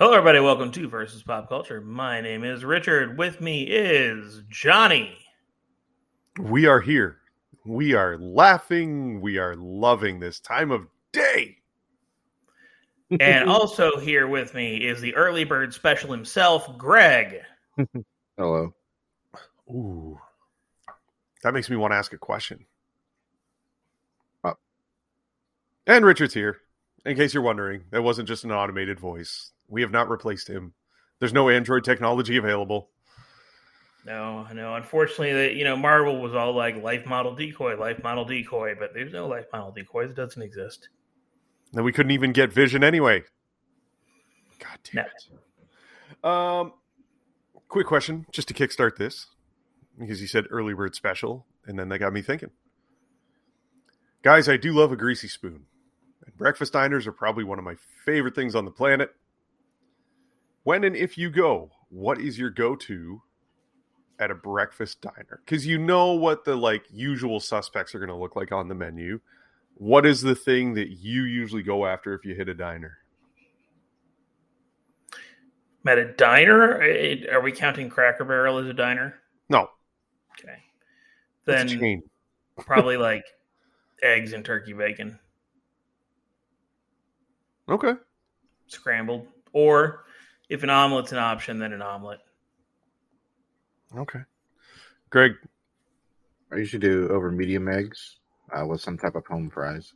Hello, everybody. Welcome to Versus Pop Culture. My name is Richard. With me is Johnny. We are here. We are laughing. We are loving this time of day. And also here with me is the early bird special himself, Greg. Hello. Ooh. That makes me want to ask a question. Oh. And Richard's here. In case you're wondering, that wasn't just an automated voice. We have not replaced him. There's no Android technology available. No. Unfortunately, Marvel was all like life model decoy, but there's no life model decoy. It doesn't exist. And we couldn't even get Vision anyway. God damn it. Quick question, just to kickstart this, because you said early bird special, and then that got me thinking. Guys, I do love a greasy spoon. And breakfast diners are probably one of my favorite things on the planet. When and if you go, what is your go-to at a breakfast diner? Because you know what the usual suspects are going to look like on the menu. What is the thing that you usually go after if you hit a diner? At a diner? Are we counting Cracker Barrel as a diner? No. Okay. Then probably eggs and turkey bacon. Okay. Scrambled. Or... if an omelet's an option, then an omelet. Okay. Greg? I usually do over medium eggs with some type of home fries.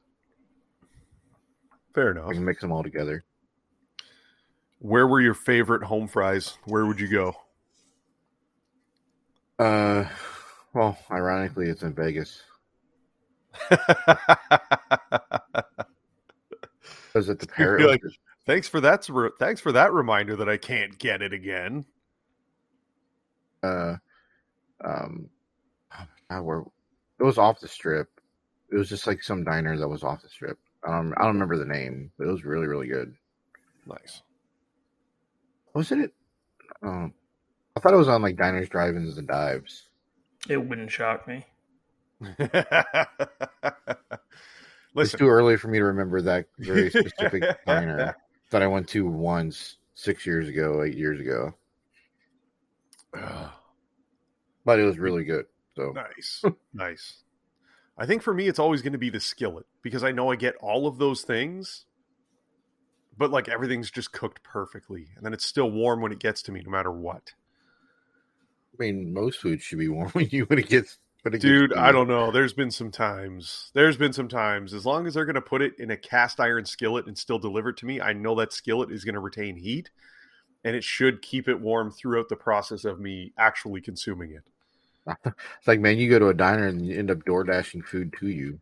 Fair enough. I can mix them all together. Where were your favorite home fries? Where would you go? Well, ironically, it's in Vegas. Was it the Parrot? Thanks for that reminder that I can't get it again. It was off the strip. It was just some diner that was off the strip. I don't remember the name, but it was really, really good. Nice. Wasn't it? I thought it was on Diners, Drive-Ins, and Dives. It wouldn't shock me. Listen. It's too early for me to remember that very specific diner that I went to once 8 years ago. But it was really good. So Nice. I think for me, it's always going to be the skillet because I know I get all of those things, but everything's just cooked perfectly. And then it's still warm when it gets to me, no matter what. I mean, most food should be warm when it gets. Dude, I don't know. There's been some times. As long as they're going to put it in a cast iron skillet and still deliver it to me, I know that skillet is going to retain heat, and it should keep it warm throughout the process of me actually consuming it. It's you go to a diner and you end up door dashing food to you.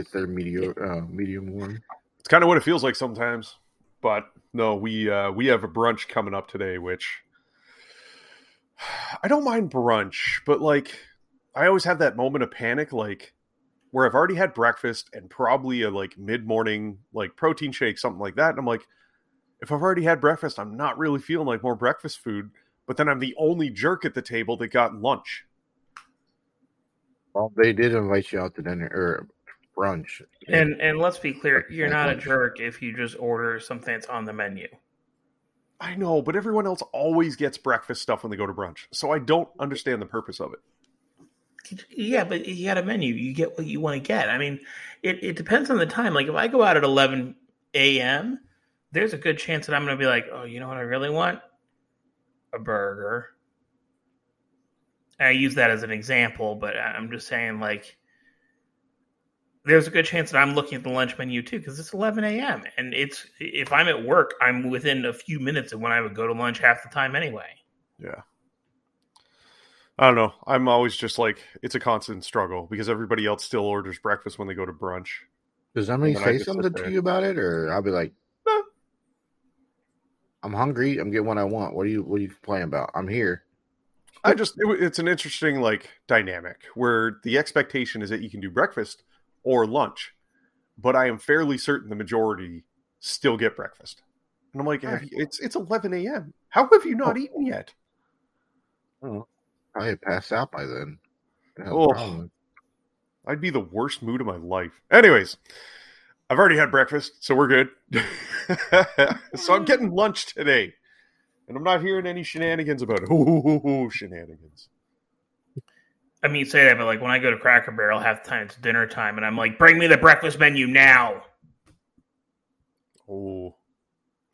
It's their medium warm. It's kind of what it feels like sometimes. But no, we have a brunch coming up today, which I don't mind brunch, but I always have that moment of panic, where I've already had breakfast and probably a mid-morning protein shake, something like that. And I'm if I've already had breakfast, I'm not really feeling more breakfast food. But then I'm the only jerk at the table that got lunch. Well, they did invite you out to dinner or brunch. And let's be clear, you're not lunch. A jerk if you just order something that's on the menu. I know, but everyone else always gets breakfast stuff when they go to brunch. So I don't understand the purpose of it. Yeah, but you got a menu. You get what you want to get. I mean, it depends on the time. If I go out at 11 a.m., there's a good chance that I'm going to be oh, you know what I really want? A burger. And I use that as an example, but I'm just saying, there's a good chance that I'm looking at the lunch menu, too, because it's 11 a.m. And if I'm at work, I'm within a few minutes of when I would go to lunch half the time anyway. Yeah. I don't know. I'm always just it's a constant struggle because everybody else still orders breakfast when they go to brunch. Does somebody say something to you about it, or I'll be nah. "I'm hungry. I'm getting what I want. What are you complaining about? I'm here." I just it's an interesting dynamic where the expectation is that you can do breakfast or lunch, but I am fairly certain the majority still get breakfast, and I'm "It's 11 a.m. How have you not eaten yet?" I don't know. I had passed out by then. I'd be the worst mood of my life. Anyways, I've already had breakfast, so we're good. So I'm getting lunch today. And I'm not hearing any shenanigans about it. Ooh, shenanigans. I mean, say that, but like when I go to Cracker Barrel, half the time it's dinner time, and I'm like, bring me the breakfast menu now. Oh,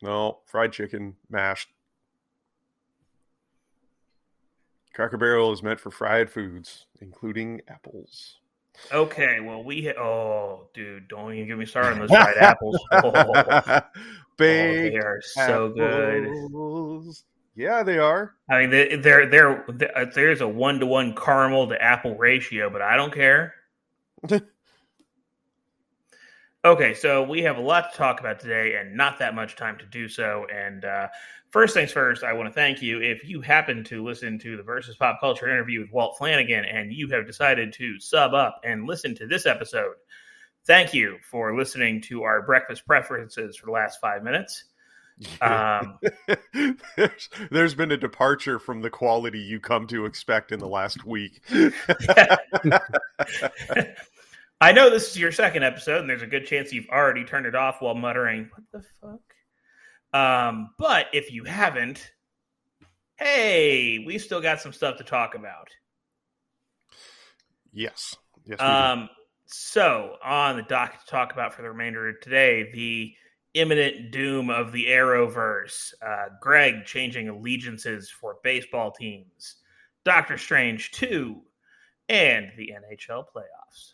no. Fried chicken, mashed. Cracker Barrel is meant for fried foods, including apples. Okay, well, oh, dude, don't even get me started on those fried apples. Oh. Baked, they are so apples. Good. Yeah, they are. I mean, there's a 1-to-1 caramel to apple ratio, but I don't care. Okay, so we have a lot to talk about today and not that much time to do so. And first things first, I want to thank you. If you happen to listen to the Versus Pop Culture interview with Walt Flanagan and you have decided to sub up and listen to this episode, thank you for listening to our breakfast preferences for the last 5 minutes. There's been a departure from the quality you come to expect in the last week. I know this is your second episode, and there's a good chance you've already turned it off while muttering, what the fuck? But if you haven't, hey, we've still got some stuff to talk about. Yes. Yes. We do. So, on the docket to talk about for the remainder of today, the imminent doom of the Arrowverse, Greg changing allegiances for baseball teams, Doctor Strange 2, and the NHL playoffs.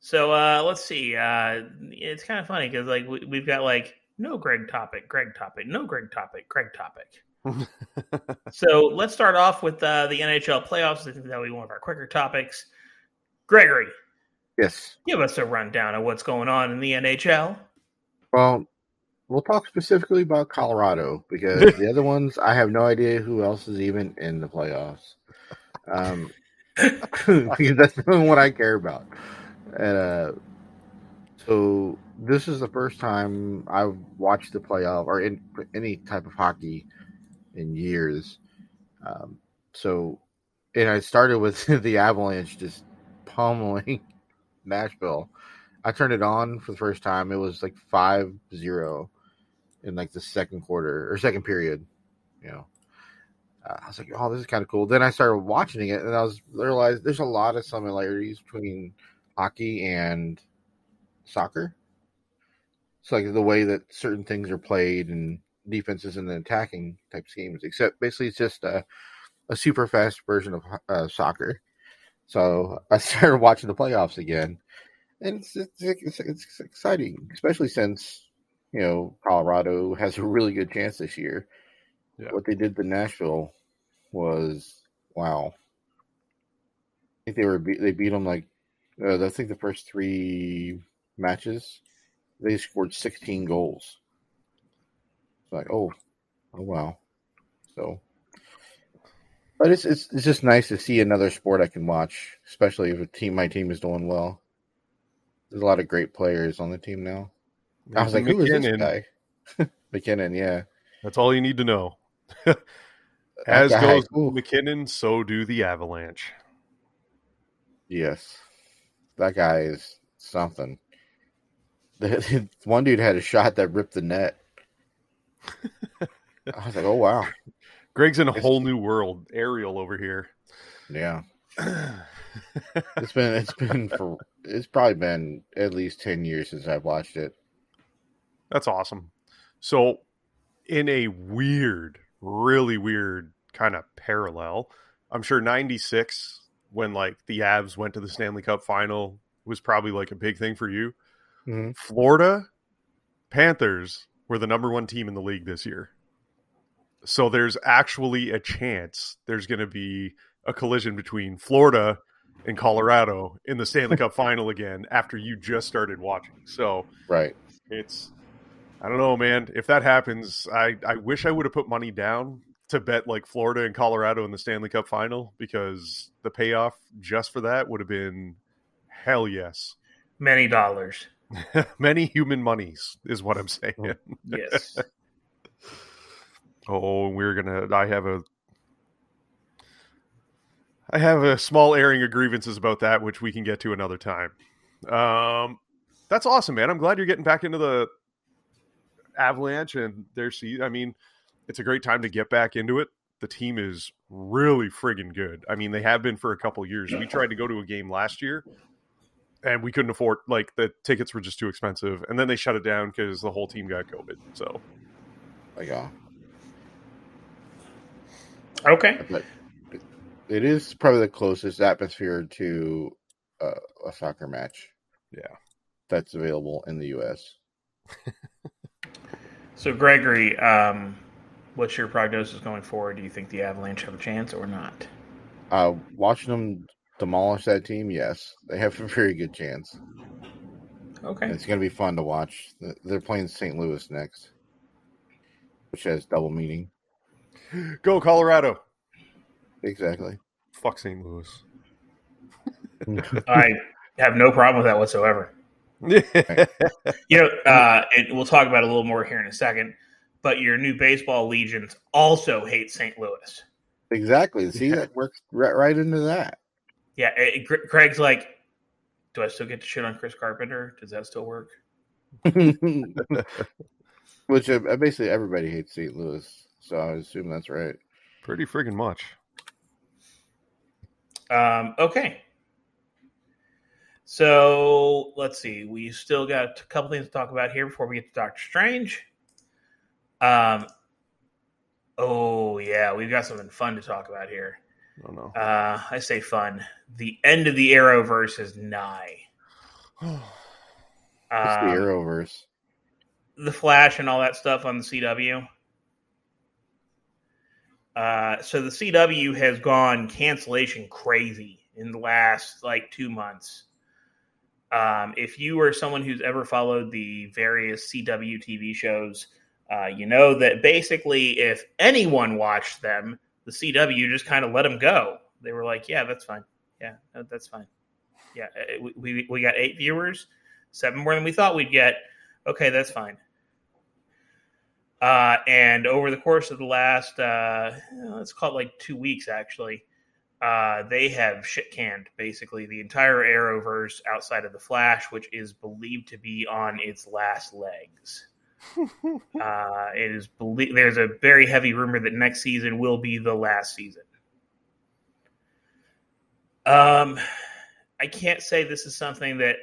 So let's see. It's kind of funny because like we've got like no Greg topic, Greg topic, no Greg topic, Greg topic. So let's start off with the NHL playoffs. I think that'll be one of our quicker topics. Gregory, yes, give us a rundown of what's going on in the NHL. Well, we'll talk specifically about Colorado because the other ones, I have no idea who else is even in the playoffs. Because that's the only one I care about. And so this is the first time I've watched the playoff or in any type of hockey in years. And I started with the Avalanche just pummeling Nashville. I turned it on for the first time. It was like 5-0 in like the second quarter or second period. You know, I was like, oh, this is kind of cool. Then I started watching it, and realized there's a lot of similarities between hockey and soccer. It's like the way that certain things are played and defenses and the attacking type schemes, except basically it's just a super fast version of soccer. So I started watching the playoffs again, and it's exciting, especially since, you know, Colorado has a really good chance this year. Yeah. What they did to Nashville was wow. I think they beat them like. I think the first three matches, they scored 16 goals. It's like, oh wow! So, but it's just nice to see another sport I can watch, especially if my team is doing well. There's a lot of great players on the team now. I was like, who is this guy? McKinnon, yeah. That's all you need to know. As goes McKinnon, so do the Avalanche. Yes. That guy is something. One dude had a shot that ripped the net. I was like, oh, wow. Greg's in a whole new world. Ariel over here. Yeah. It's probably been at least 10 years since I've watched it. That's awesome. So in a weird, really weird kind of parallel, I'm sure 96... when like the Avs went to the Stanley Cup final was probably like a big thing for you. Mm-hmm. Florida Panthers were the number one team in the league this year. So there's actually a chance there's going to be a collision between Florida and Colorado in the Stanley Cup final again, after you just started watching. So right. I don't know, man, if that happens, I wish I would have put money down to bet like Florida and Colorado in the Stanley Cup final, because the payoff just for that would have been hell yes. Many dollars. Many human monies is what I'm saying. Yes. I have a small airing of grievances about that, which we can get to another time. That's awesome, man. I'm glad you're getting back into the Avalanche and their season. I mean, it's a great time to get back into it. The team is really friggin' good. I mean, they have been for a couple years. We tried to go to a game last year, and we couldn't afford, like, the tickets were just too expensive. And then they shut it down because the whole team got COVID. So, yeah. Okay. But it is probably the closest atmosphere to a soccer match. Yeah. That's available in the U.S. So, Gregory, what's your prognosis going forward? Do you think the Avalanche have a chance or not? Watching them demolish that team, yes. They have a very good chance. Okay. And it's going to be fun to watch. They're playing St. Louis next, which has double meaning. Go Colorado. Exactly. Fuck St. Louis. I have no problem with that whatsoever. You know, we'll talk about it a little more here in a second. But your new baseball legions also hate St. Louis. Exactly. See, that works right into that. Yeah. Craig's like, do I still get to shit on Chris Carpenter? Does that still work? Which basically everybody hates St. Louis. So I assume that's right. Pretty friggin' much. Okay. So let's see. We still got a couple things to talk about here before we get to Doctor Strange. Oh yeah, we've got something fun to talk about here. Oh no. I say fun. The end of the Arrowverse is nigh. It's the Arrowverse. The Flash and all that stuff on the CW. So the CW has gone cancellation crazy in the last 2 months. If you are someone who's ever followed the various CW TV shows, you know that basically if anyone watched them, the CW just kind of let them go. They were like, yeah, that's fine. Yeah, no, that's fine. Yeah, we got 8 viewers, 7 more than we thought we'd get. Okay, that's fine. And over the course of the last, let's call it 2 weeks, actually, they have shit-canned basically the entire Arrowverse outside of The Flash, which is believed to be on its last legs. It is there's a very heavy rumor that next season will be the last season. I can't say this is something that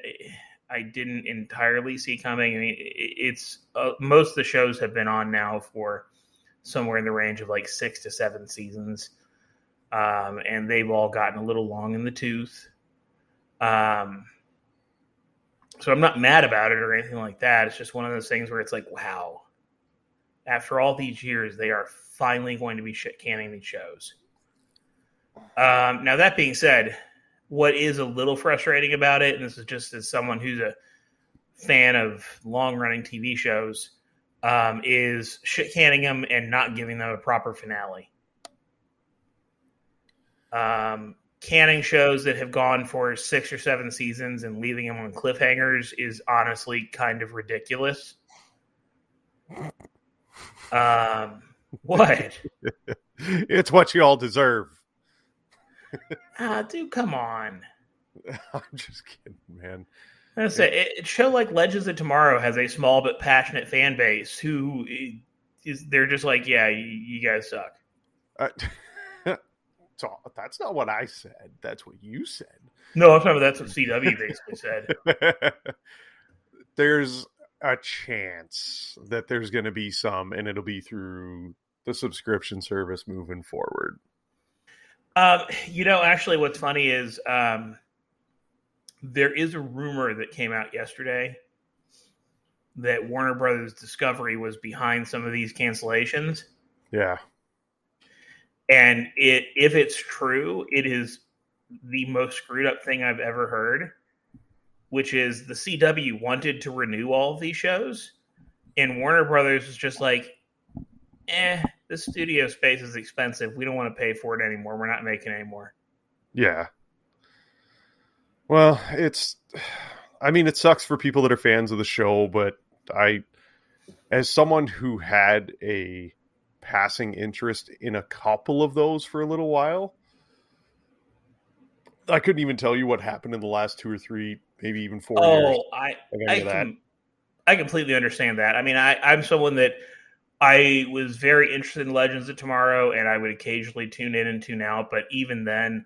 I didn't entirely see coming. I mean, it's most of the shows have been on now for somewhere in the range of 6 to 7 seasons, and they've all gotten a little long in the tooth. So I'm not mad about it or anything like that. It's just one of those things where it's wow. After all these years, they are finally going to be shit-canning these shows. Now, that being said, what is a little frustrating about it, and this is just as someone who's a fan of long-running TV shows, is shit-canning them and not giving them a proper finale. Canning shows that have gone for 6 or 7 seasons and leaving them on cliffhangers is honestly kind of ridiculous. What? It's what you all deserve. Dude, come on. I'm just kidding, man. That's it. Show like Legends of Tomorrow has a small but passionate fan base who they're just like, yeah, you guys suck. So that's not what I said. That's what you said. No, I'm sorry, but that's what CW basically said. There's a chance that there's going to be some, and it'll be through the subscription service moving forward. Actually, what's funny is there is a rumor that came out yesterday that Warner Brothers Discovery was behind some of these cancellations. Yeah. And if it's true, it is the most screwed up thing I've ever heard, which is the CW wanted to renew all of these shows, and Warner Brothers is just like, this studio space is expensive. We don't want to pay for it anymore. We're not making any more. Yeah. Well, it sucks for people that are fans of the show, but as someone who had a passing interest in a couple of those for a little while, I couldn't even tell you what happened in the last 2 or 3 maybe even 4 years. I completely understand that. I mean, I'm someone that I was very interested in Legends of Tomorrow, and I would occasionally tune in and tune out. But even then,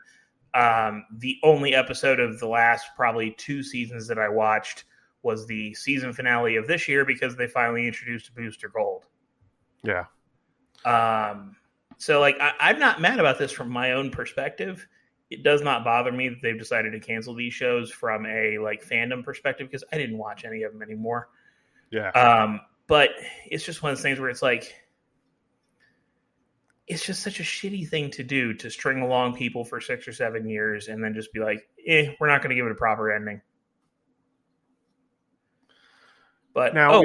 the only episode of the last probably two seasons that I watched was the season finale of this year because they finally introduced Booster Gold. Yeah. So, like, I'm not mad about this from my own perspective. It does not bother me that they've decided to cancel these shows from a, like, fandom perspective because I didn't watch any of them anymore. Yeah. But it's just one of those things where it's like, it's just such a shitty thing to do, to string along people for 6 or 7 years and then just be like, we're not going to give it a proper ending. But now,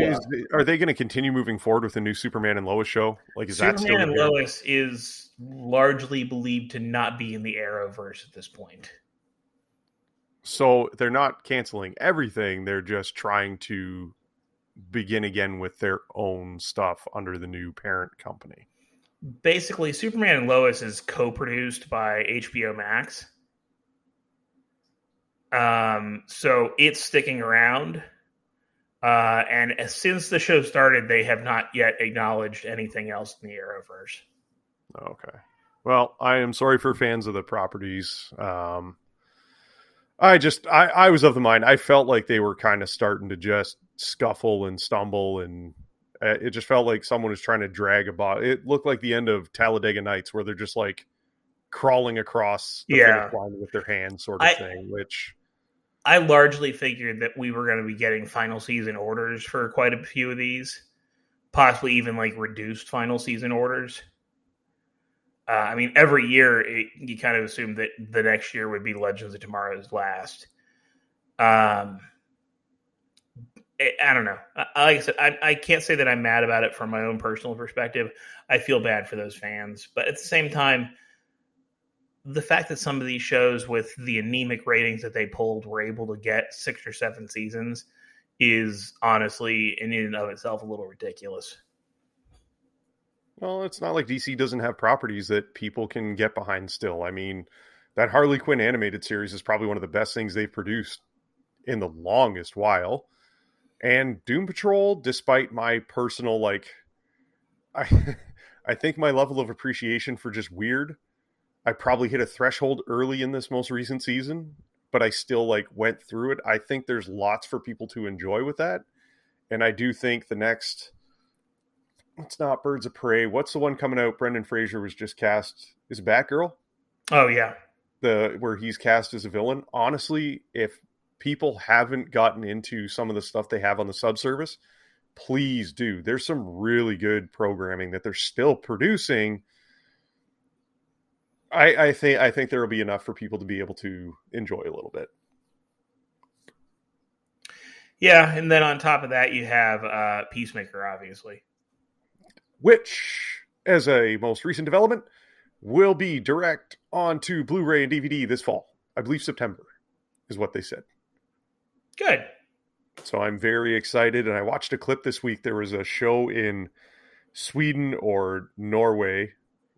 are they going to continue moving forward with the new Superman and Lois show? Like, is Superman that still and Lois is largely believed to not be in the Arrowverse at this point. So they're not canceling everything. They're just trying to begin again with their own stuff under the new parent company. Basically, Superman and Lois is co-produced by HBO Max. So it's sticking around. And since the show started, they have not yet acknowledged anything else in the Arrowverse. Okay. Well, I am sorry for fans of the properties. I was of the mind. I felt like they were kind of starting to just scuffle and stumble, and it just felt like someone was trying to drag a bot. It looked like the end of Talladega Nights, where they're just like crawling across the finish line with their hands, sort of thing, which... I largely figured that we were going to be getting final season orders for quite a few of these, possibly even like reduced final season orders. I mean, every year you kind of assume that the next year would be Legends of Tomorrow's last. I don't know. Like I said, I can't say that I'm mad about it from my own personal perspective. I feel bad for those fans, but at the same time, the fact that some of these shows with the anemic ratings that they pulled were able to get 6 or 7 seasons is honestly in and of itself a little ridiculous. Well, it's not like DC doesn't have properties that people can get behind still. I mean, that Harley Quinn animated series is probably one of the best things they've produced in the longest while. And Doom Patrol, despite my personal, I think my level of appreciation for just weird, I probably hit a threshold early in this most recent season, but I still went through it. I think there's lots for people to enjoy with that. And I do think the next, it's not Birds of Prey. What's the one coming out? Brendan Fraser was just cast. Is it Batgirl? Oh yeah. Where he's cast as a villain. Honestly, if people haven't gotten into some of the stuff they have on the subservice, please do. There's some really good programming that they're still producing. I think there will be enough for people to be able to enjoy a little bit. Yeah, and then on top of that, you have Peacemaker, obviously. Which, as a most recent development, will be direct onto Blu-ray and DVD this fall. I believe September is what they said. Good. So I'm very excited, and I watched a clip this week. There was a show in Sweden or Norway,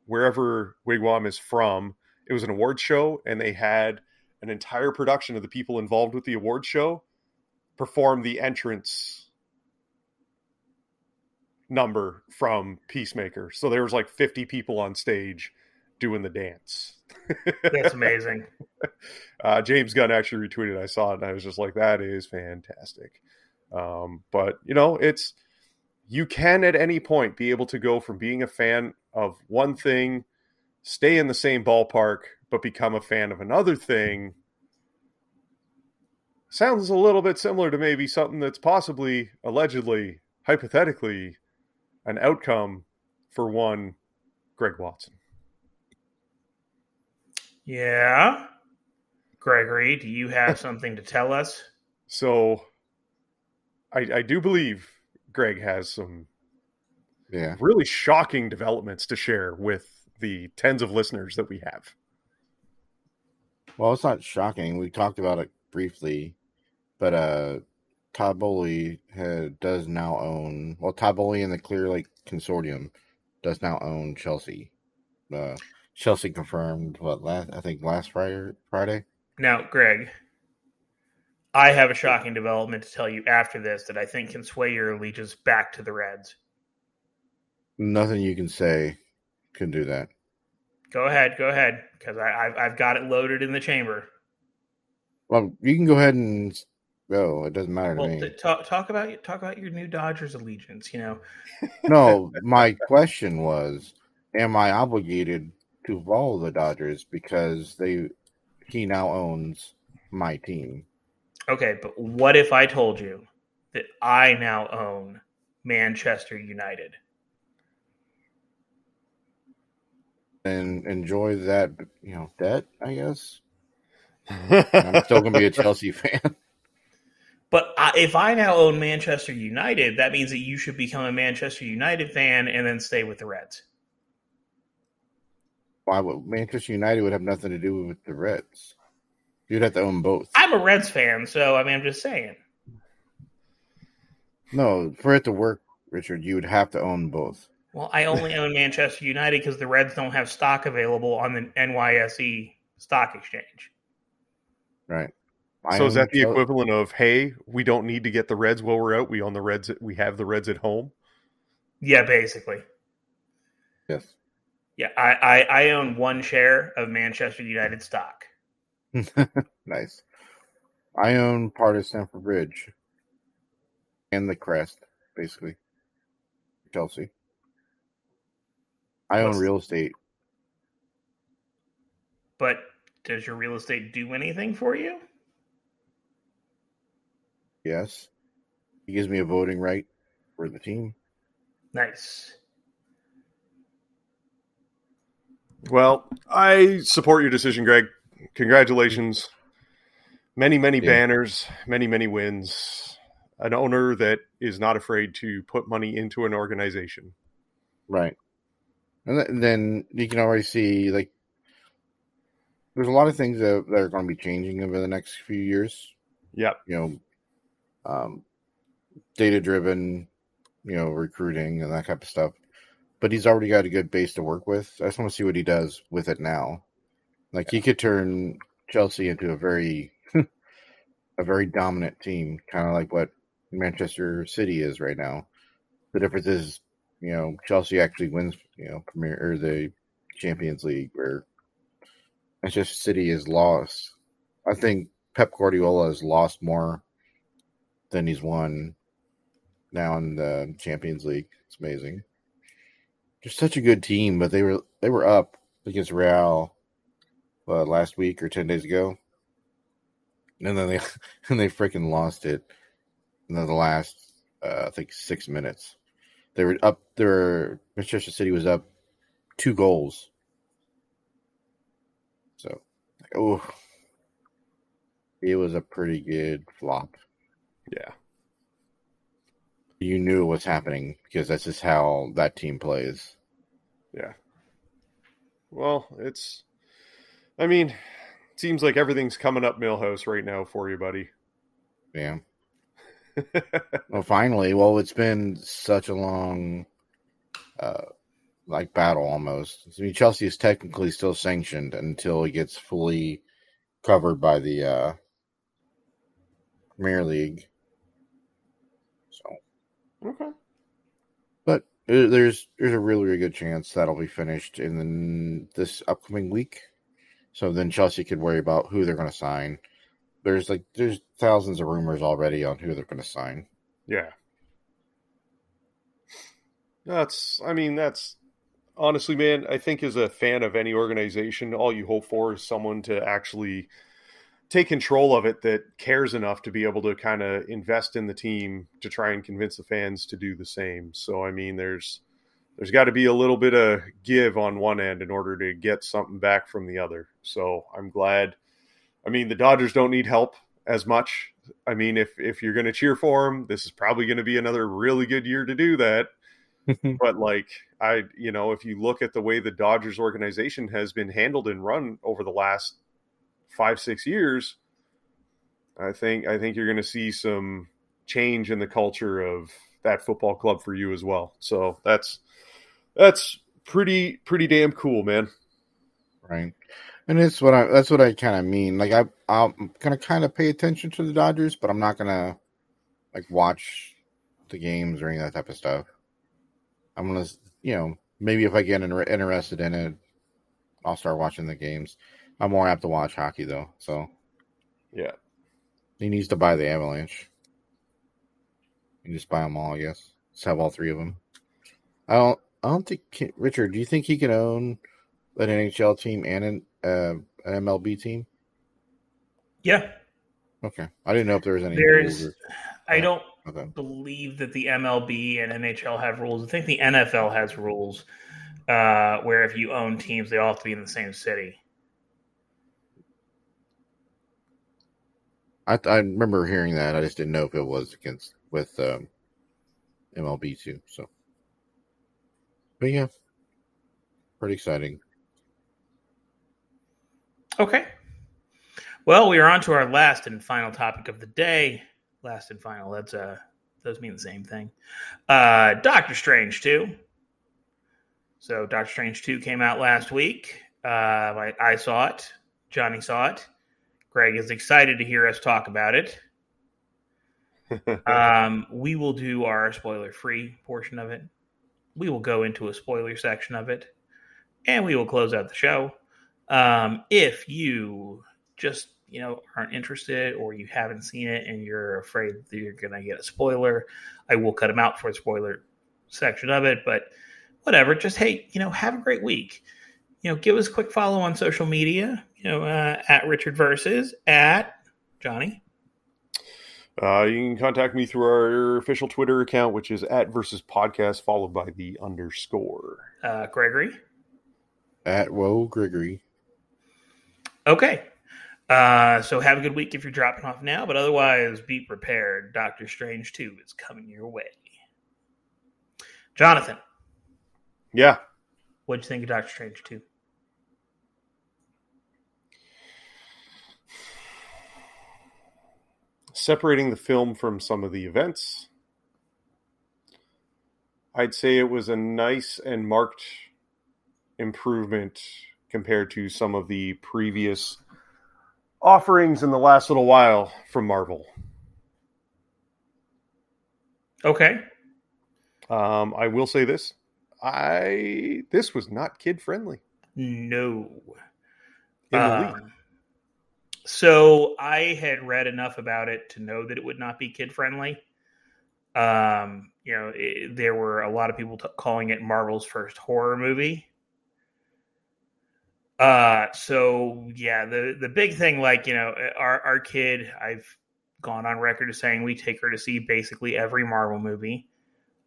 wherever Wigwam is from. It was an award show, and they had an entire production of the people involved with the award show perform the entrance number from Peacemaker. So there was 50 people on stage doing the dance. That's amazing. James Gunn actually retweeted. I saw it, and I was just like, that is fantastic. But, it's... You can at any point be able to go from being a fan of one thing, stay in the same ballpark, but become a fan of another thing. Sounds a little bit similar to maybe something that's possibly, allegedly, hypothetically, an outcome for one Greg Watson. Yeah. Gregory, do you have something to tell us? So, I do believe Greg has some really shocking developments to share with the tens of listeners that we have. Well, it's not shocking. We talked about it briefly, but Todd Bowley does now own... Well, Todd Bowley and the Clear Lake Consortium does now own Chelsea. Chelsea confirmed, last Friday? Now, Greg, I have a shocking development to tell you after this that I think can sway your allegiance back to the Reds. Nothing you can say can do that. Go ahead, because I've got it loaded in the chamber. Well, you can go ahead and go. It doesn't matter to me. Talk about your new Dodgers allegiance. You know. No, my question was: am I obligated to follow the Dodgers because he now owns my team? Okay, but what if I told you that I now own Manchester United? And enjoy that, debt, I guess. I'm still going to be a Chelsea fan. But if I now own Manchester United, that means that you should become a Manchester United fan and then stay with the Reds. Why would Manchester United would have nothing to do with the Reds? You'd have to own both. I'm a Reds fan, so I'm just saying. No, for it to work, Richard, you would have to own both. Well, I only own Manchester United because the Reds don't have stock available on the NYSE stock exchange. Right. So is that the equivalent of, hey, we don't need to get the Reds while we're out. We own the Reds. We have the Reds at home. Yeah, basically. Yes. Yeah, I own one share of Manchester United stock. Nice. I own part of Stamford Bridge and the crest, basically. Chelsea. I own real estate. But does your real estate do anything for you? Yes. He gives me a voting right for the team. Nice. Well, I support your decision, Greg. Congratulations. Many, many banners, many, many wins. An owner that is not afraid to put money into an organization. Right. And then you can already see, there's a lot of things that are going to be changing over the next few years. Yep. Data-driven, recruiting and that type of stuff. But he's already got a good base to work with. I just want to see what he does with it now. He could turn Chelsea into a very dominant team, kind of like what Manchester City is right now. The difference is, Chelsea actually wins, Premier or the Champions League, where Manchester City is lost. I think Pep Guardiola has lost more than he's won now in the Champions League. It's amazing. They're such a good team, but they were up against Real last week or 10 days ago, and then they freaking lost it in the last I think 6 minutes. They were up there. Manchester City was up 2 goals. So, it was a pretty good flop. Yeah. You knew what's happening because that's just how that team plays. Yeah. Well, it seems like everything's coming up Millhouse right now for you, buddy. Yeah. Well, finally. Well, it's been such a long, battle almost. I mean, Chelsea is technically still sanctioned until it gets fully covered by the Premier League. So, okay. But there's a really, really good chance that'll be finished in this upcoming week. So then Chelsea could worry about who they're going to sign. There's thousands of rumors already on who they're going to sign. Yeah. That's honestly, man, I think as a fan of any organization, all you hope for is someone to actually take control of it that cares enough to be able to kind of invest in the team to try and convince the fans to do the same. So, there's got to be a little bit of give on one end in order to get something back from the other. So I'm glad. The Dodgers don't need help as much. If you're going to cheer for them, this is probably going to be another really good year to do that. But if you look at the way the Dodgers organization has been handled and run over the last 5-6 years, I think you're going to see some change in the culture of that football club for you as well. So that's pretty damn cool, man. Right. And it's what that's what I kind of mean. Like I'm gonna kind of pay attention to the Dodgers, but I'm not gonna like watch the games or any of that type of stuff. I'm gonna, you know, maybe if I get interested in it, I'll start watching the games. I'm more apt to watch hockey though. So yeah, he needs to buy the Avalanche. You just buy them all, I guess. Just have all three of them. I don't think Richard. Do you think he can own an NHL team and an MLB team? Yeah. Okay. I didn't know if there was any. I don't believe that the MLB and NHL have rules. I think the NFL has rules where if you own teams, they all have to be in the same city. I remember hearing that. I just didn't know if it was against with MLB too. So, but yeah, pretty exciting. Okay. Well, we are on to our last and final topic of the day. Last and final. That's those mean the same thing. Doctor Strange 2. So Doctor Strange 2 came out last week. I saw it. Johnny saw it. Greg is excited to hear us talk about it. We will do our spoiler-free portion of it. We will go into a spoiler section of it. And we will close out the show. If you just, you know, aren't interested or you haven't seen it and you're afraid that you're going to get a spoiler, I will cut them out for the spoiler section of it, but whatever, just, hey, you know, have a great week. You know, give us a quick follow on social media, you know, at Richard Versus, at Johnny. You can contact me through our official Twitter account, which is at Versus Podcast, followed by the _ Gregory. At Woe Gregory. Okay. So have a good week if you're dropping off now, but otherwise be prepared. Doctor Strange 2 is coming your way. Jonathan. Yeah. What'd you think of Doctor Strange 2? Separating the film from some of the events, I'd say it was a nice and marked improvement compared to some of the previous offerings in the last little while from Marvel. Okay. I will say this. This was not kid friendly. No. In the league. So I had read enough about it to know that it would not be kid friendly. You know, there were a lot of people calling it Marvel's first horror movie. So yeah, the big thing, like, you know, our kid, I've gone on record as saying we take her to see basically every Marvel movie.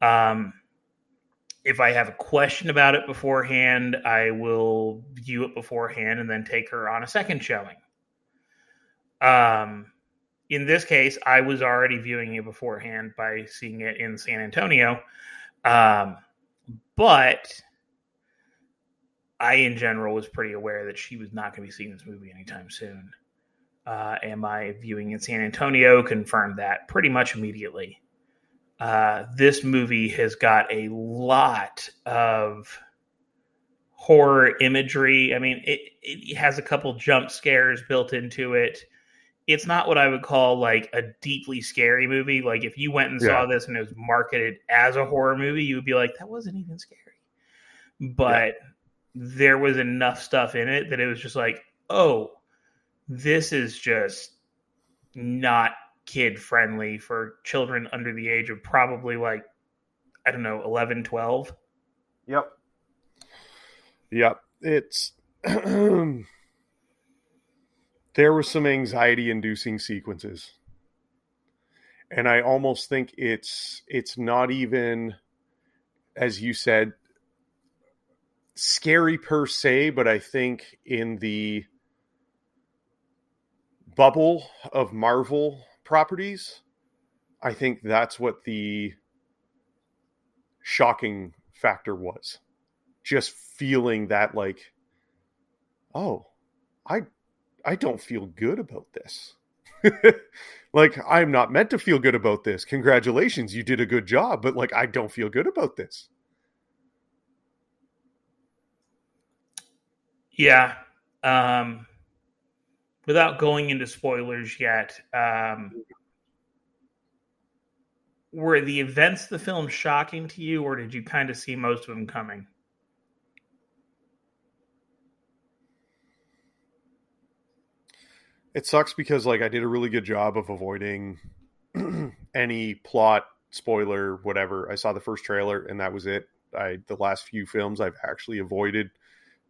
If I have a question about it beforehand, I will view it beforehand and then take her on a second showing. In this case, I was already viewing it beforehand by seeing it in San Antonio. But I, in general, was pretty aware that she was not going to be seeing this movie anytime soon. And my viewing in San Antonio confirmed that pretty much immediately. This movie has got a lot of horror imagery. I mean, it has a couple jump scares built into it. It's not what I would call like a deeply scary movie. Like if you went and saw this and it was marketed as a horror movie, you would be like, that wasn't even scary. But... yeah. There was enough stuff in it that it was just like, oh, this is just not kid friendly for children under the age of probably like, I don't know, 11, 12. Yep. It's there were some anxiety inducing sequences. And I almost think it's not even, as you said, scary per se, but I think in the bubble of Marvel properties, I think that's what the shocking factor was. Just feeling that like, oh, I don't feel good about this. Like, I'm not meant to feel good about this. Congratulations, you did a good job, but like, I don't feel good about this. Yeah, Without going into spoilers yet, were the events of the film shocking to you, or did you kind of see most of them coming? It sucks because, like, I did a really good job of avoiding any plot, spoiler, whatever. I saw the first trailer, and that was it. The last few films, I've actually avoided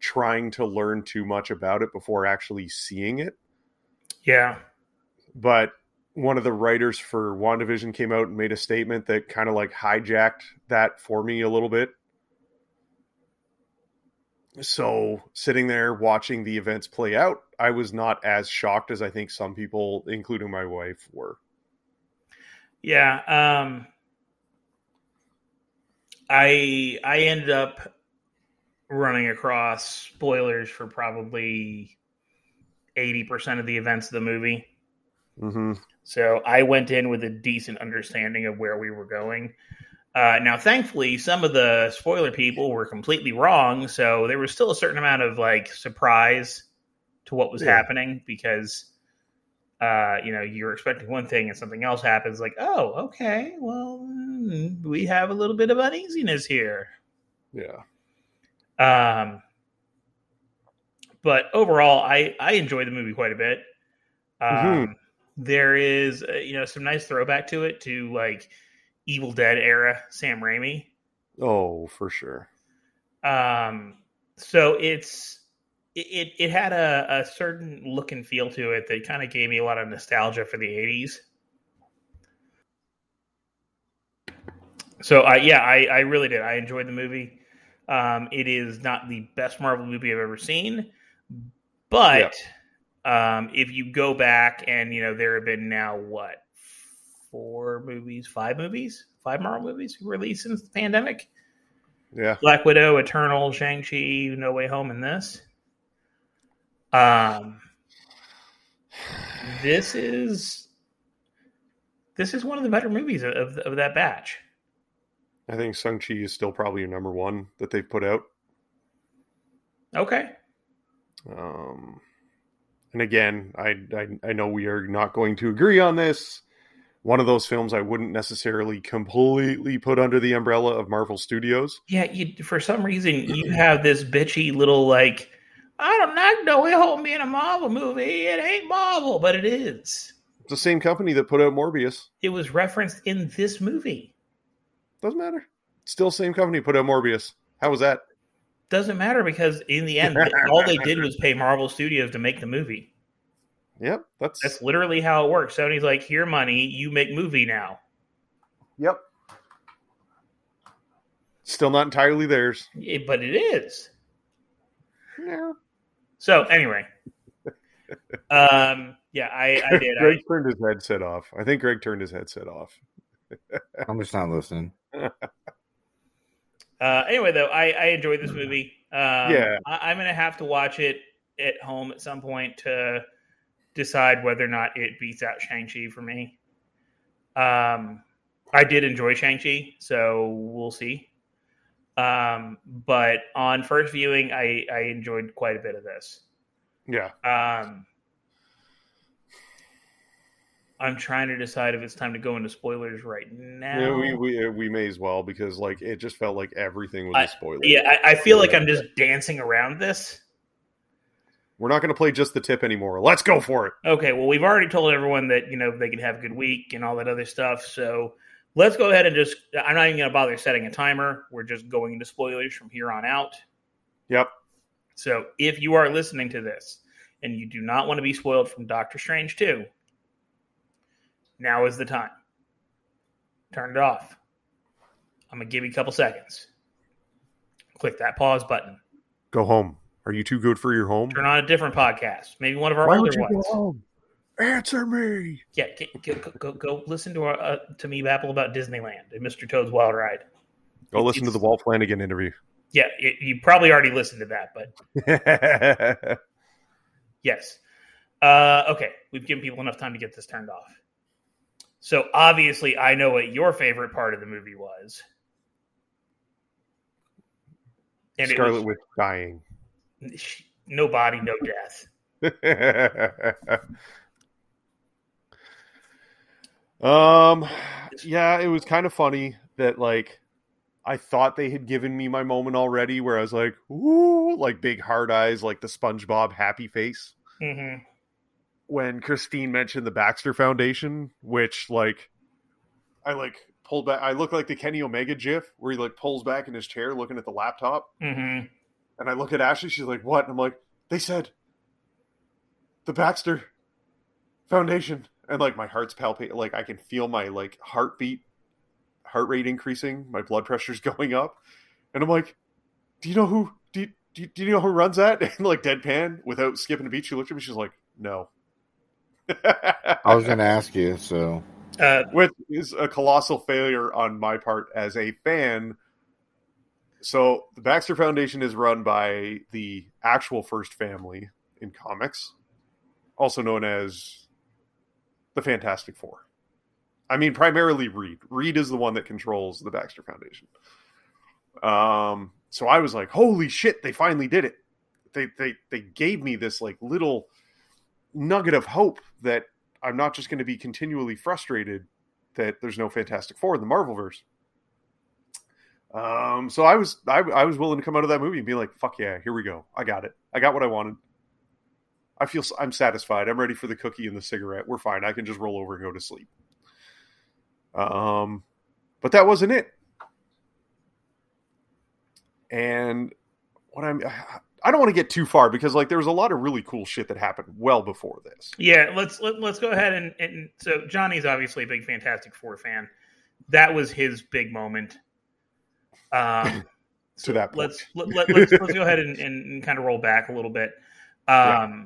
trying to learn too much about it before actually seeing it. Yeah. But one of the writers for WandaVision came out and made a statement that kind of, like, hijacked that for me a little bit. So sitting there watching the events play out, I was not as shocked as I think some people, including my wife, were. Yeah. I ended up running across spoilers for probably 80% of the events of the movie. Mm-hmm. So I went in with a decent understanding of where we were going. Now, thankfully, some of the spoiler people were completely wrong, so there was still a certain amount of, like, surprise to what was happening, because, you know, you're expecting one thing and something else happens, like, oh, okay, well, we have a little bit of uneasiness here. Yeah. But overall, I enjoyed the movie quite a bit. Mm-hmm. There is, you know, some nice throwback to it, to, like, Evil Dead era Sam Raimi. Oh, for sure. So it had a certain look and feel to it that kind of gave me a lot of nostalgia for the 80s. So I really did. I enjoyed the movie. It is not the best Marvel movie I've ever seen, but if you go back and, you know, there have been now what? 5 Marvel movies released since the pandemic. Yeah. Black Widow, Eternal, Shang-Chi, No Way Home, and this. This is one of the better movies of that batch. I think Shang-Chi is still probably your number one that they've put out. Okay. And again, I know we are not going to agree on this. One of those films I wouldn't necessarily completely put under the umbrella of Marvel Studios. Yeah, for some reason, you have this bitchy little, like, I don't know, it won't be in a Marvel movie. It ain't Marvel, but it is. It's the same company that put out Morbius. It was referenced in this movie. Doesn't matter. It's still the same company put out Morbius. How was that? Doesn't matter, because in the end, all they did was pay Marvel Studios to make the movie. Yep, that's literally how it works. Sony's like, here, money, you make movie now. Yep. Still not entirely theirs. Yeah, but it is. No. So, anyway. I did. Greg turned his headset off. I think Greg turned his headset off. I'm just not listening. Anyway, though, I enjoyed this movie. I'm going to have to watch it at home at some point to decide whether or not it beats out Shang-Chi for me. I did enjoy Shang-Chi, so we'll see. But on first viewing, I enjoyed quite a bit of this. Yeah. I'm trying to decide if it's time to go into spoilers right now. Yeah, we may as well, because, like, it just felt like everything was a spoiler. Yeah, I feel like I'm just dancing around this. We're not going to play just the tip anymore. Let's go for it. Okay, well, we've already told everyone that, you know, they can have a good week and all that other stuff. So let's go ahead and just – I'm not even going to bother setting a timer. We're just going into spoilers from here on out. Yep. So if you are listening to this and you do not want to be spoiled from Doctor Strange 2, now is the time. Turn it off. I'm going to give you a couple seconds. Click that pause button. Go home. Are you too good for your home? Turn on a different podcast. Maybe one of our older ones. Go home? Answer me. Yeah, go listen to me babble about Disneyland and Mr. Toad's Wild Ride. Go listen to the Walt Flanagan interview. Yeah, you probably already listened to that, but yes. Okay, we've given people enough time to get this turned off. So obviously, I know what your favorite part of the movie was. And Scarlet Witch dying. no body, no death. Yeah, it was kind of funny that, like, I thought they had given me my moment already where I was like, ooh, like big hard eyes, like the SpongeBob happy face. Mm-hmm. When Christine mentioned the Baxter Foundation, which, like, I, like, pulled back. I look like the Kenny Omega gif where he, like, pulls back in his chair looking at the laptop. Mm-hmm. And I look at Ashley, she's like, what? And I'm like, they said the Baxter Foundation. And, like, my heart's palpitating. Like, I can feel my, like, heart rate increasing. My blood pressure's going up. And I'm like, do you know who runs that? And, like, deadpan, without skipping a beat, she looked at me. She's like, no. I was going to ask you, so. Which is a colossal failure on my part as a fan. So, the Baxter Foundation is run by the actual First Family in comics, also known as the Fantastic Four. I mean, primarily Reed. Reed is the one that controls the Baxter Foundation. So I was like, holy shit, they finally did it. They gave me this, like, little nugget of hope that I'm not just going to be continually frustrated that there's no Fantastic Four in the Marvelverse. So I was willing to come out of that movie and be like, fuck yeah, here we go. I got it. I got what I wanted. I'm satisfied. I'm ready for the cookie and the cigarette. We're fine. I can just roll over and go to sleep. But that wasn't it. And what I don't want to get too far because, like, there was a lot of really cool shit that happened well before this. Yeah, let's go ahead and so Johnny's obviously a big Fantastic Four fan. That was his big moment. So that point. Let's go ahead and kind of roll back a little bit. Yeah.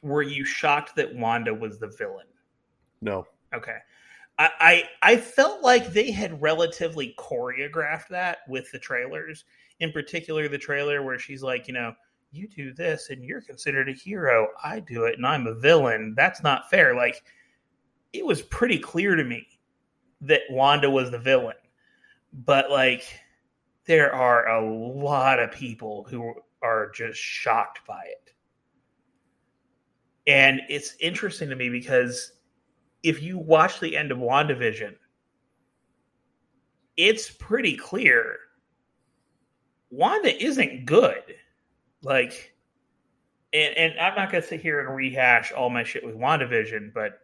Were you shocked that Wanda was the villain? No. Okay. I felt like they had relatively choreographed that with the trailers. In particular, the trailer where she's like, you know, you do this and you're considered a hero. I do it and I'm a villain. That's not fair. Like, it was pretty clear to me that Wanda was the villain. But, like, there are a lot of people who are just shocked by it. And it's interesting to me because if you watch the end of WandaVision, it's pretty clear Wanda isn't good. Like, and I'm not going to sit here and rehash all my shit with WandaVision, but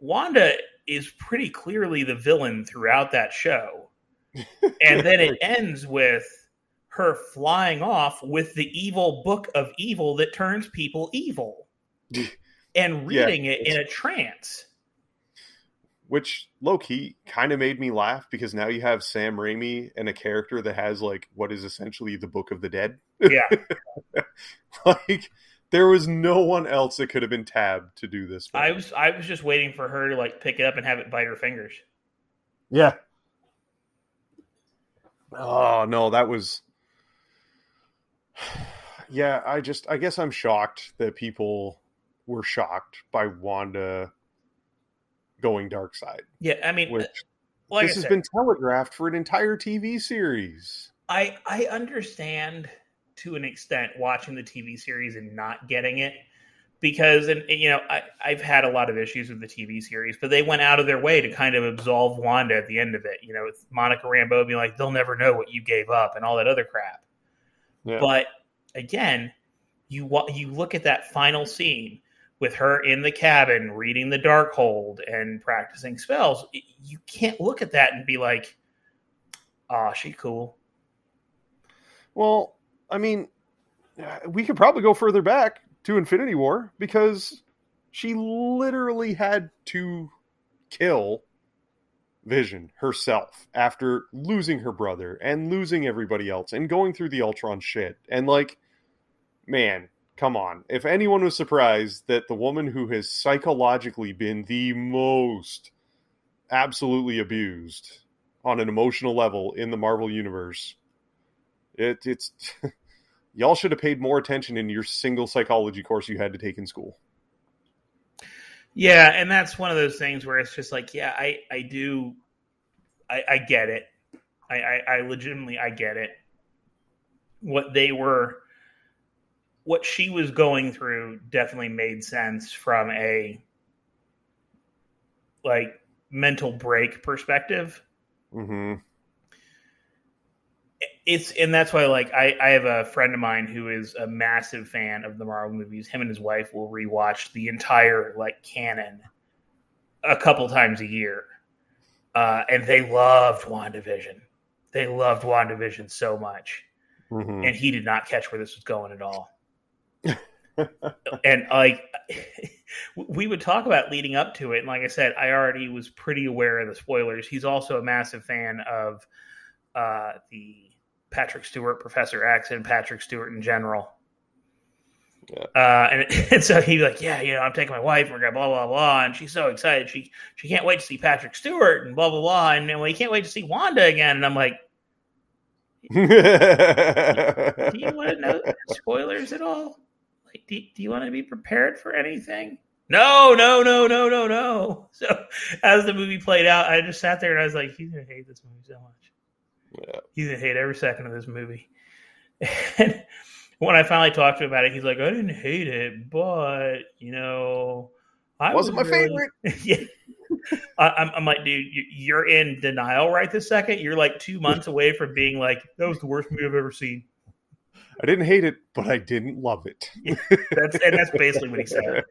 Wanda is pretty clearly the villain throughout that show. And then it ends with her flying off with the evil book of evil that turns people evil and reading it in a trance. Which, low-key, kind of made me laugh because now you have Sam Raimi and a character that has, like, what is essentially the Book of the Dead. Yeah. Like, there was no one else that could have been tabbed to do this. I was just waiting for her to, like, pick it up and have it bite her fingers. Yeah. Oh, no, that was... Yeah, I guess I'm shocked that people were shocked by Wanda going dark side. Yeah, I mean, like this has been telegraphed for an entire TV series. I understand to an extent watching the TV series and not getting it because, and you know, I've had a lot of issues with the TV series, but they went out of their way to kind of absolve Wanda at the end of it. You know, with Monica Rambeau being like, they'll never know what you gave up and all that other crap. Yeah. But again, you look at that final scene with her in the cabin reading the Darkhold and practicing spells. You can't look at that and be like, "Ah, oh, she cool." Well, I mean, we could probably go further back to Infinity War because she literally had to kill Vision herself after losing her brother and losing everybody else and going through the Ultron shit. And like, man, come on. If anyone was surprised that the woman who has psychologically been the most absolutely abused on an emotional level in the Marvel Universe, it's y'all should have paid more attention in your single psychology course you had to take in school. Yeah, and that's one of those things where it's just like, yeah, I do, I get it. I legitimately get it. what she was going through definitely made sense from a like mental break perspective. Mm-hmm. And that's why, like, I have a friend of mine who is a massive fan of the Marvel movies. Him and his wife will rewatch the entire, like, canon a couple times a year. And they loved WandaVision. They loved WandaVision so much. Mm-hmm. And he did not catch where this was going at all. And, like, we would talk about leading up to it. And, like I said, I already was pretty aware of the spoilers. He's also a massive fan of the Patrick Stewart, Professor X, and Patrick Stewart in general. Yeah. And so he'd be like, yeah, you know, I'm taking my wife, we're going to blah, blah, blah. And she's so excited. She can't wait to see Patrick Stewart and blah, blah, blah. And well, you can't wait to see Wanda again. And I'm like, do you want to know spoilers at all? Like, do you want to be prepared for anything? No. So as the movie played out, I just sat there and I was like, he's going to hate this movie so much. Yeah. He's going to hate every second of this movie. And when I finally talked to him about it, he's like, I didn't hate it, but, you know, I wasn't my favorite. Yeah. I'm like, dude, you're in denial right this second. You're like 2 months away from being like, that was the worst movie I've ever seen. I didn't hate it, but I didn't love it. Yeah, that's basically what he said.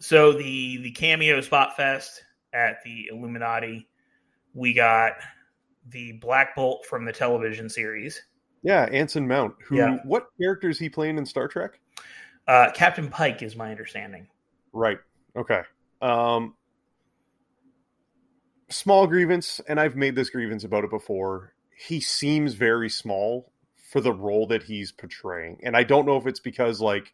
So the cameo spot fest at the Illuminati, we got the Black Bolt from the television series. Yeah, Anson Mount. What character is he playing in Star Trek? Captain Pike is my understanding. Right. Okay. Small grievance, and I've made this grievance about it before. He seems very small for the role that he's portraying. And I don't know if it's because, like,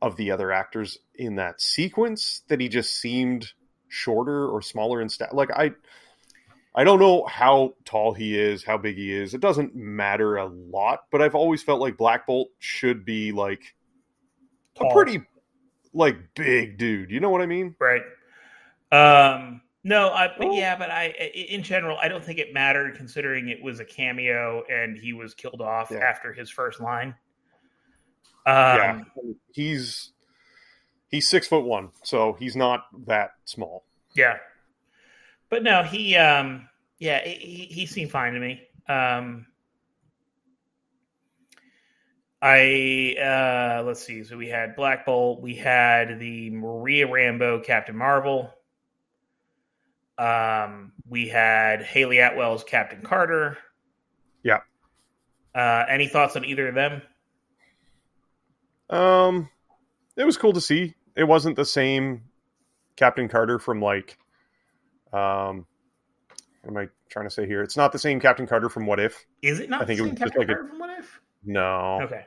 of the other actors in that sequence that he just seemed shorter or smaller in stat. Like, I don't know how tall he is, how big he is. It doesn't matter a lot, but I've always felt like Black Bolt should be like tall. A pretty like big dude. You know what I mean? Right. But in general, I don't think it mattered considering it was a cameo and he was killed off after his first line. He's 6'1", so he's not that small. Yeah. But no, he seemed fine to me. Let's see. So we had Black Bolt. We had the Maria Rambeau, Captain Marvel. We had Haley Atwell's Captain Carter. Yeah. Any thoughts on either of them? It was cool to see. It wasn't the same Captain Carter from, like, what am I trying to say here? It's not the same Captain Carter from What If. Is it not I think the same it was Captain just like Carter from What If? No. Okay.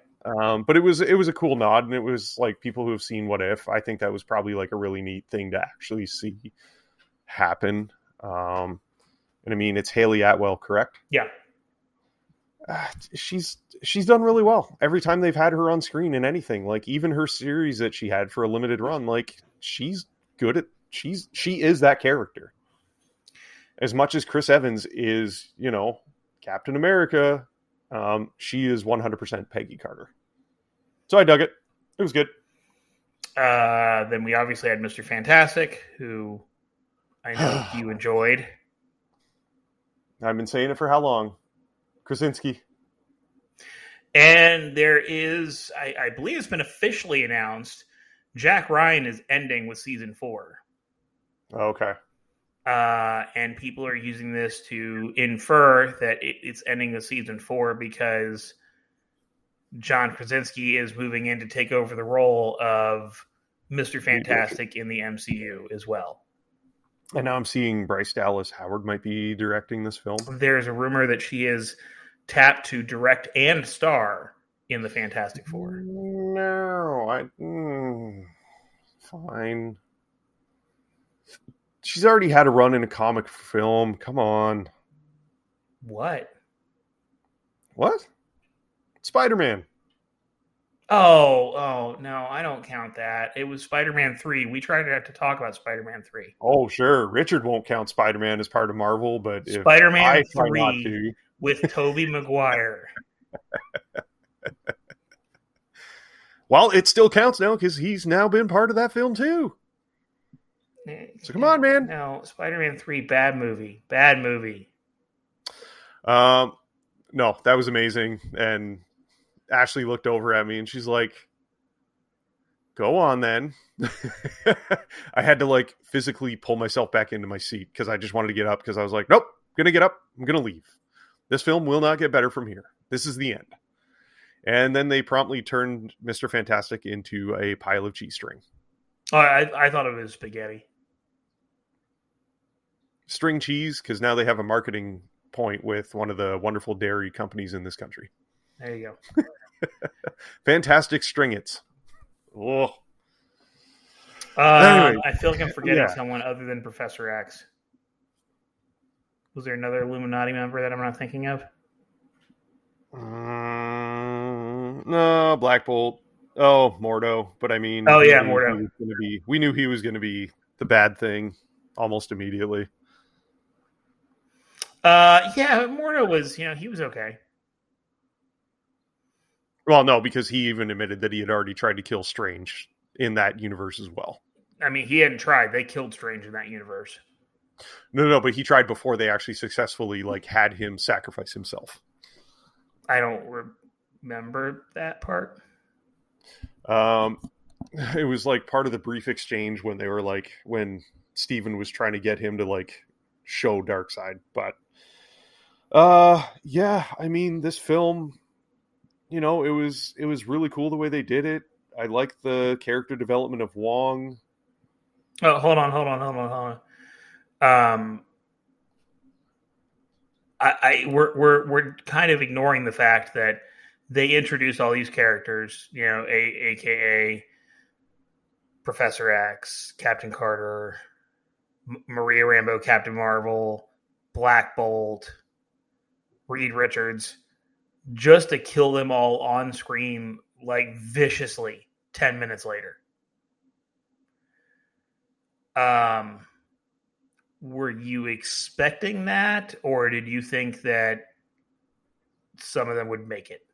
But it was a cool nod, and it was, like, people who have seen What If. I think that was probably, like, a really neat thing to actually see happen. And, I mean, it's Haley Atwell, correct? Yeah. She's done really well every time they've had her on screen in anything. Like, even her series that she had for a limited run, like, she is that character. As much as Chris Evans is, you know, Captain America, she is 100% Peggy Carter. So I dug it. It was good. Then we obviously had Mr. Fantastic, who I know you enjoyed. I've been saying it for how long? Krasinski. And there is, I believe it's been officially announced, Jack Ryan is ending with season 4. Okay. And people are using this to infer that it's ending with season 4 because John Krasinski is moving in to take over the role of Mr. Fantastic in the MCU as well. And now I'm seeing Bryce Dallas Howard might be directing this film. There's a rumor that she is tapped to direct and star in the Fantastic Four. No, fine. She's already had a run in a comic film. Come on. What? Spider-Man. Oh, no, I don't count that. It was Spider-Man 3. We tried not to talk about Spider-Man 3. Oh, sure. Richard won't count Spider-Man as part of Marvel, but Spider-Man 3 with Tobey Maguire. Well, it still counts now because he's now been part of that film too. So come on, man. No, Spider-Man 3, bad movie. Bad movie. No, that was amazing. And Ashley looked over at me and she's like, go on then. I had to like physically pull myself back into my seat because I just wanted to get up because I was like, nope, going to get up. I'm going to leave. This film will not get better from here. This is the end. And then they promptly turned Mr. Fantastic into a pile of cheese string. Oh, I thought of it as spaghetti. String cheese, because now they have a marketing point with one of the wonderful dairy companies in this country. There you go. Fantastic Stringits. Oh. Anyway. I feel like I'm forgetting someone other than Professor X. Was there another Illuminati member that I'm not thinking of? No, Black Bolt. Oh, Mordo. But I mean... Oh, yeah, Mordo. We knew he was going to be the bad thing almost immediately. Mordo was... he was okay. Well, no, because he even admitted that he had already tried to kill Strange in that universe as well. I mean, he hadn't tried. They killed Strange in that universe. No, but he tried before they actually successfully, had him sacrifice himself. I don't remember that part. It was part of the brief exchange when they were when Steven was trying to get him to show Darkseid, but I mean this film, it was really cool the way they did it. I like the character development of Wong. Oh, hold on. We're kind of ignoring the fact that they introduced all these characters, AKA Professor X, Captain Carter, Maria Rambeau, Captain Marvel, Black Bolt, Reed Richards, just to kill them all on screen, viciously 10 minutes later. Were you expecting that, or did you think that some of them would make it?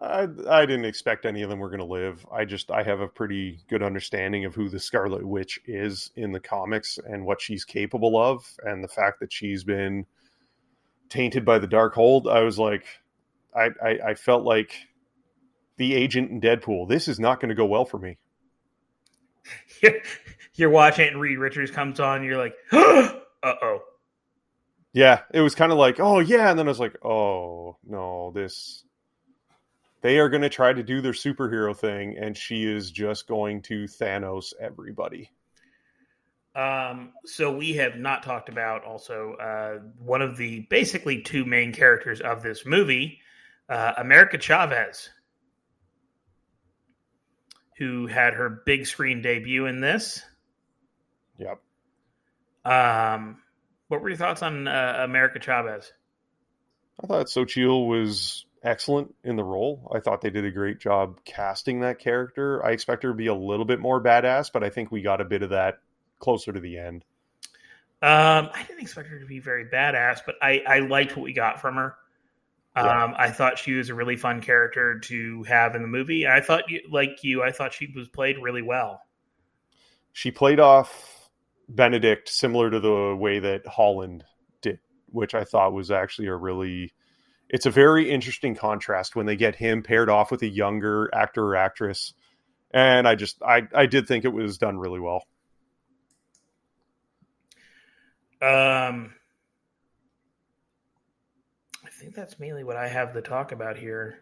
I didn't expect any of them were going to live. I have a pretty good understanding of who the Scarlet Witch is in the comics and what she's capable of. And the fact that she's been tainted by the Darkhold, I was like, I felt like the agent in Deadpool. This is not going to go well for me. You're watching it and Reed Richards comes on and you're like, uh-oh. Yeah, it was kind of like, oh, yeah. And then I was like, oh, no, this... They are going to try to do their superhero thing, and she is just going to Thanos everybody. So we have not talked about also one of the basically two main characters of this movie, America Chavez, who had her big screen debut in this. Yep. What were your thoughts on America Chavez? I thought Sochiel was... excellent in the role. I thought they did a great job casting that character. I expect her to be a little bit more badass, but I think we got a bit of that closer to the end. I didn't expect her to be very badass, but I liked what we got from her. Yeah. I thought she was a really fun character to have in the movie. I thought, I thought she was played really well. She played off Benedict similar to the way that Holland did, which I thought was actually a really... It's a very interesting contrast when they get him paired off with a younger actor or actress. And I did think it was done really well. I think that's mainly what I have to talk about here.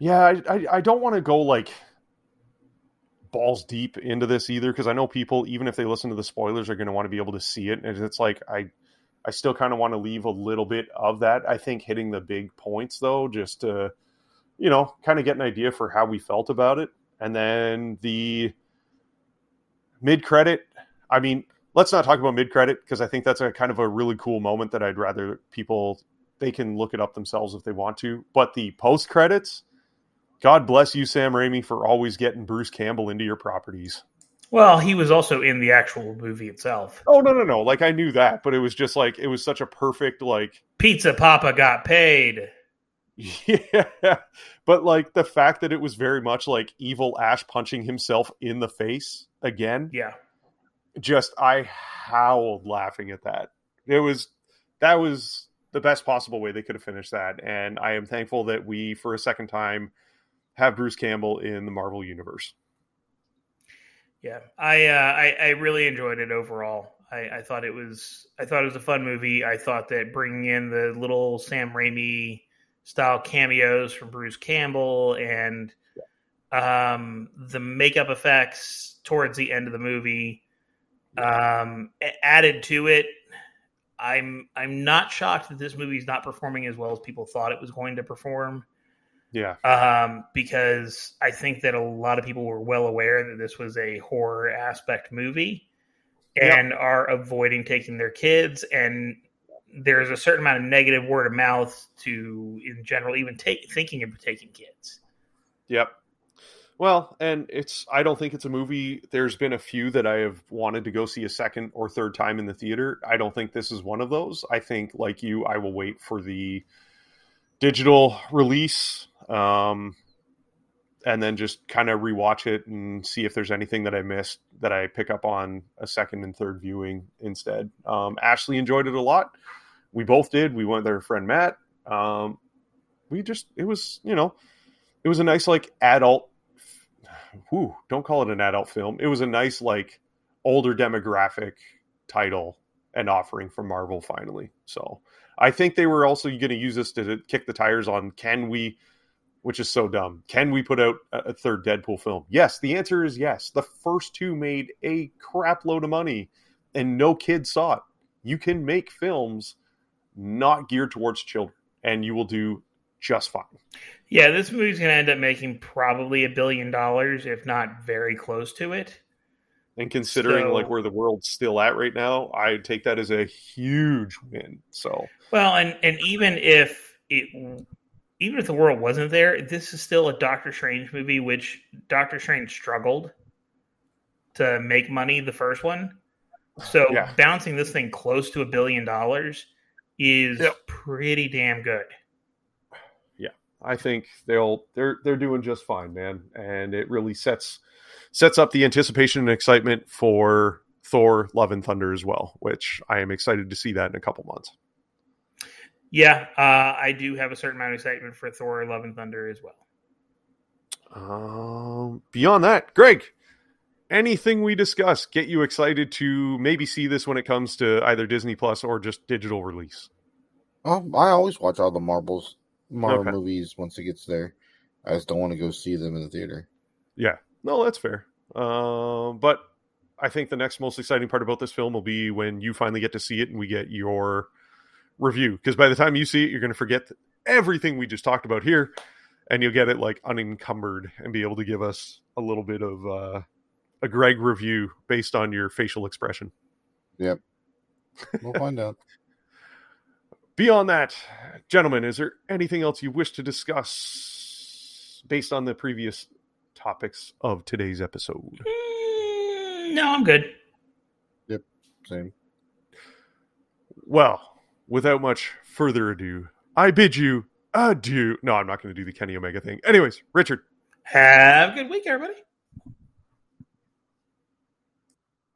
Yeah, I don't want to go balls deep into this either, because I know people, even if they listen to the spoilers, are going to want to be able to see it. And it's I still kind of want to leave a little bit of that. I think hitting the big points, though, just to, kind of get an idea for how we felt about it. And then the mid-credit, I mean, let's not talk about mid-credit because I think that's a kind of a really cool moment that I'd rather people, they can look it up themselves if they want to. But the post-credits, God bless you, Sam Raimi, for always getting Bruce Campbell into your properties. Well, he was also in the actual movie itself. Oh, no. Like, I knew that, but it was just like, it was such a perfect, like... Pizza Papa got paid. Yeah. But, like, the fact that it was very much like evil Ash punching himself in the face again. Yeah. Just, I howled laughing at that. That was the best possible way they could have finished that. And I am thankful that we, for a second time, have Bruce Campbell in the Marvel Universe. Yeah, I really enjoyed it overall. I thought it was a fun movie. I thought that bringing in the little Sam Raimi style cameos from Bruce Campbell and the makeup effects towards the end of the movie added to it. I'm not shocked that this movie is not performing as well as people thought it was going to perform. Yeah. Because I think that a lot of people were well aware that this was a horror aspect movie and are avoiding taking their kids. And there's a certain amount of negative word of mouth to, in general, even thinking of taking kids. Yep. Well, and I don't think it's a movie. There's been a few that I have wanted to go see a second or third time in the theater. I don't think this is one of those. I think, like you, I will wait for the digital release, and then just kind of rewatch it and see if there's anything that I missed that I pick up on a second and third viewing instead. Ashley enjoyed it a lot. We both did. We went with our friend Matt. It was a nice, like, adult. Don't call it an adult film. It was a nice, like, older demographic title and offering from Marvel finally. So I think they were also going to use this to kick the tires on, which is so dumb, can we put out a third Deadpool film? Yes, the answer is yes. The first two made a crap load of money, and no kid saw it. You can make films not geared towards children, and you will do just fine. Yeah, this movie's going to end up making probably $1 billion, if not very close to it. And considering where the world's still at right now, I take that as a huge win. So and even if the world wasn't there, this is still a Doctor Strange movie, which Doctor Strange struggled to make money, the first one. So bouncing this thing close to $1 billion is pretty damn good. Yeah, I think they're doing just fine, man, and it really sets up the anticipation and excitement for Thor: Love and Thunder as well, which I am excited to see that in a couple months. Yeah, I do have a certain amount of excitement for Thor: Love and Thunder as well. Beyond that, Greg, anything we discuss get you excited to maybe see this when it comes to either Disney Plus or just digital release? I always watch all the Marvel movies once it gets there. I just don't want to go see them in the theater. Yeah. No, that's fair. But I think the next most exciting part about this film will be when you finally get to see it and we get your review. Because by the time you see it, you're going to forget everything we just talked about here. And you'll get it, like, unencumbered and be able to give us a little bit of a Greg review based on your facial expression. Yep. We'll find out. Beyond that, gentlemen, is there anything else you wish to discuss based on the previous topics of today's episode? No, I'm good. Yep, same. Well, without much further ado, I bid you adieu. No, I'm not going to do the Kenny Omega thing. Anyways, Richard. Have a good week, everybody.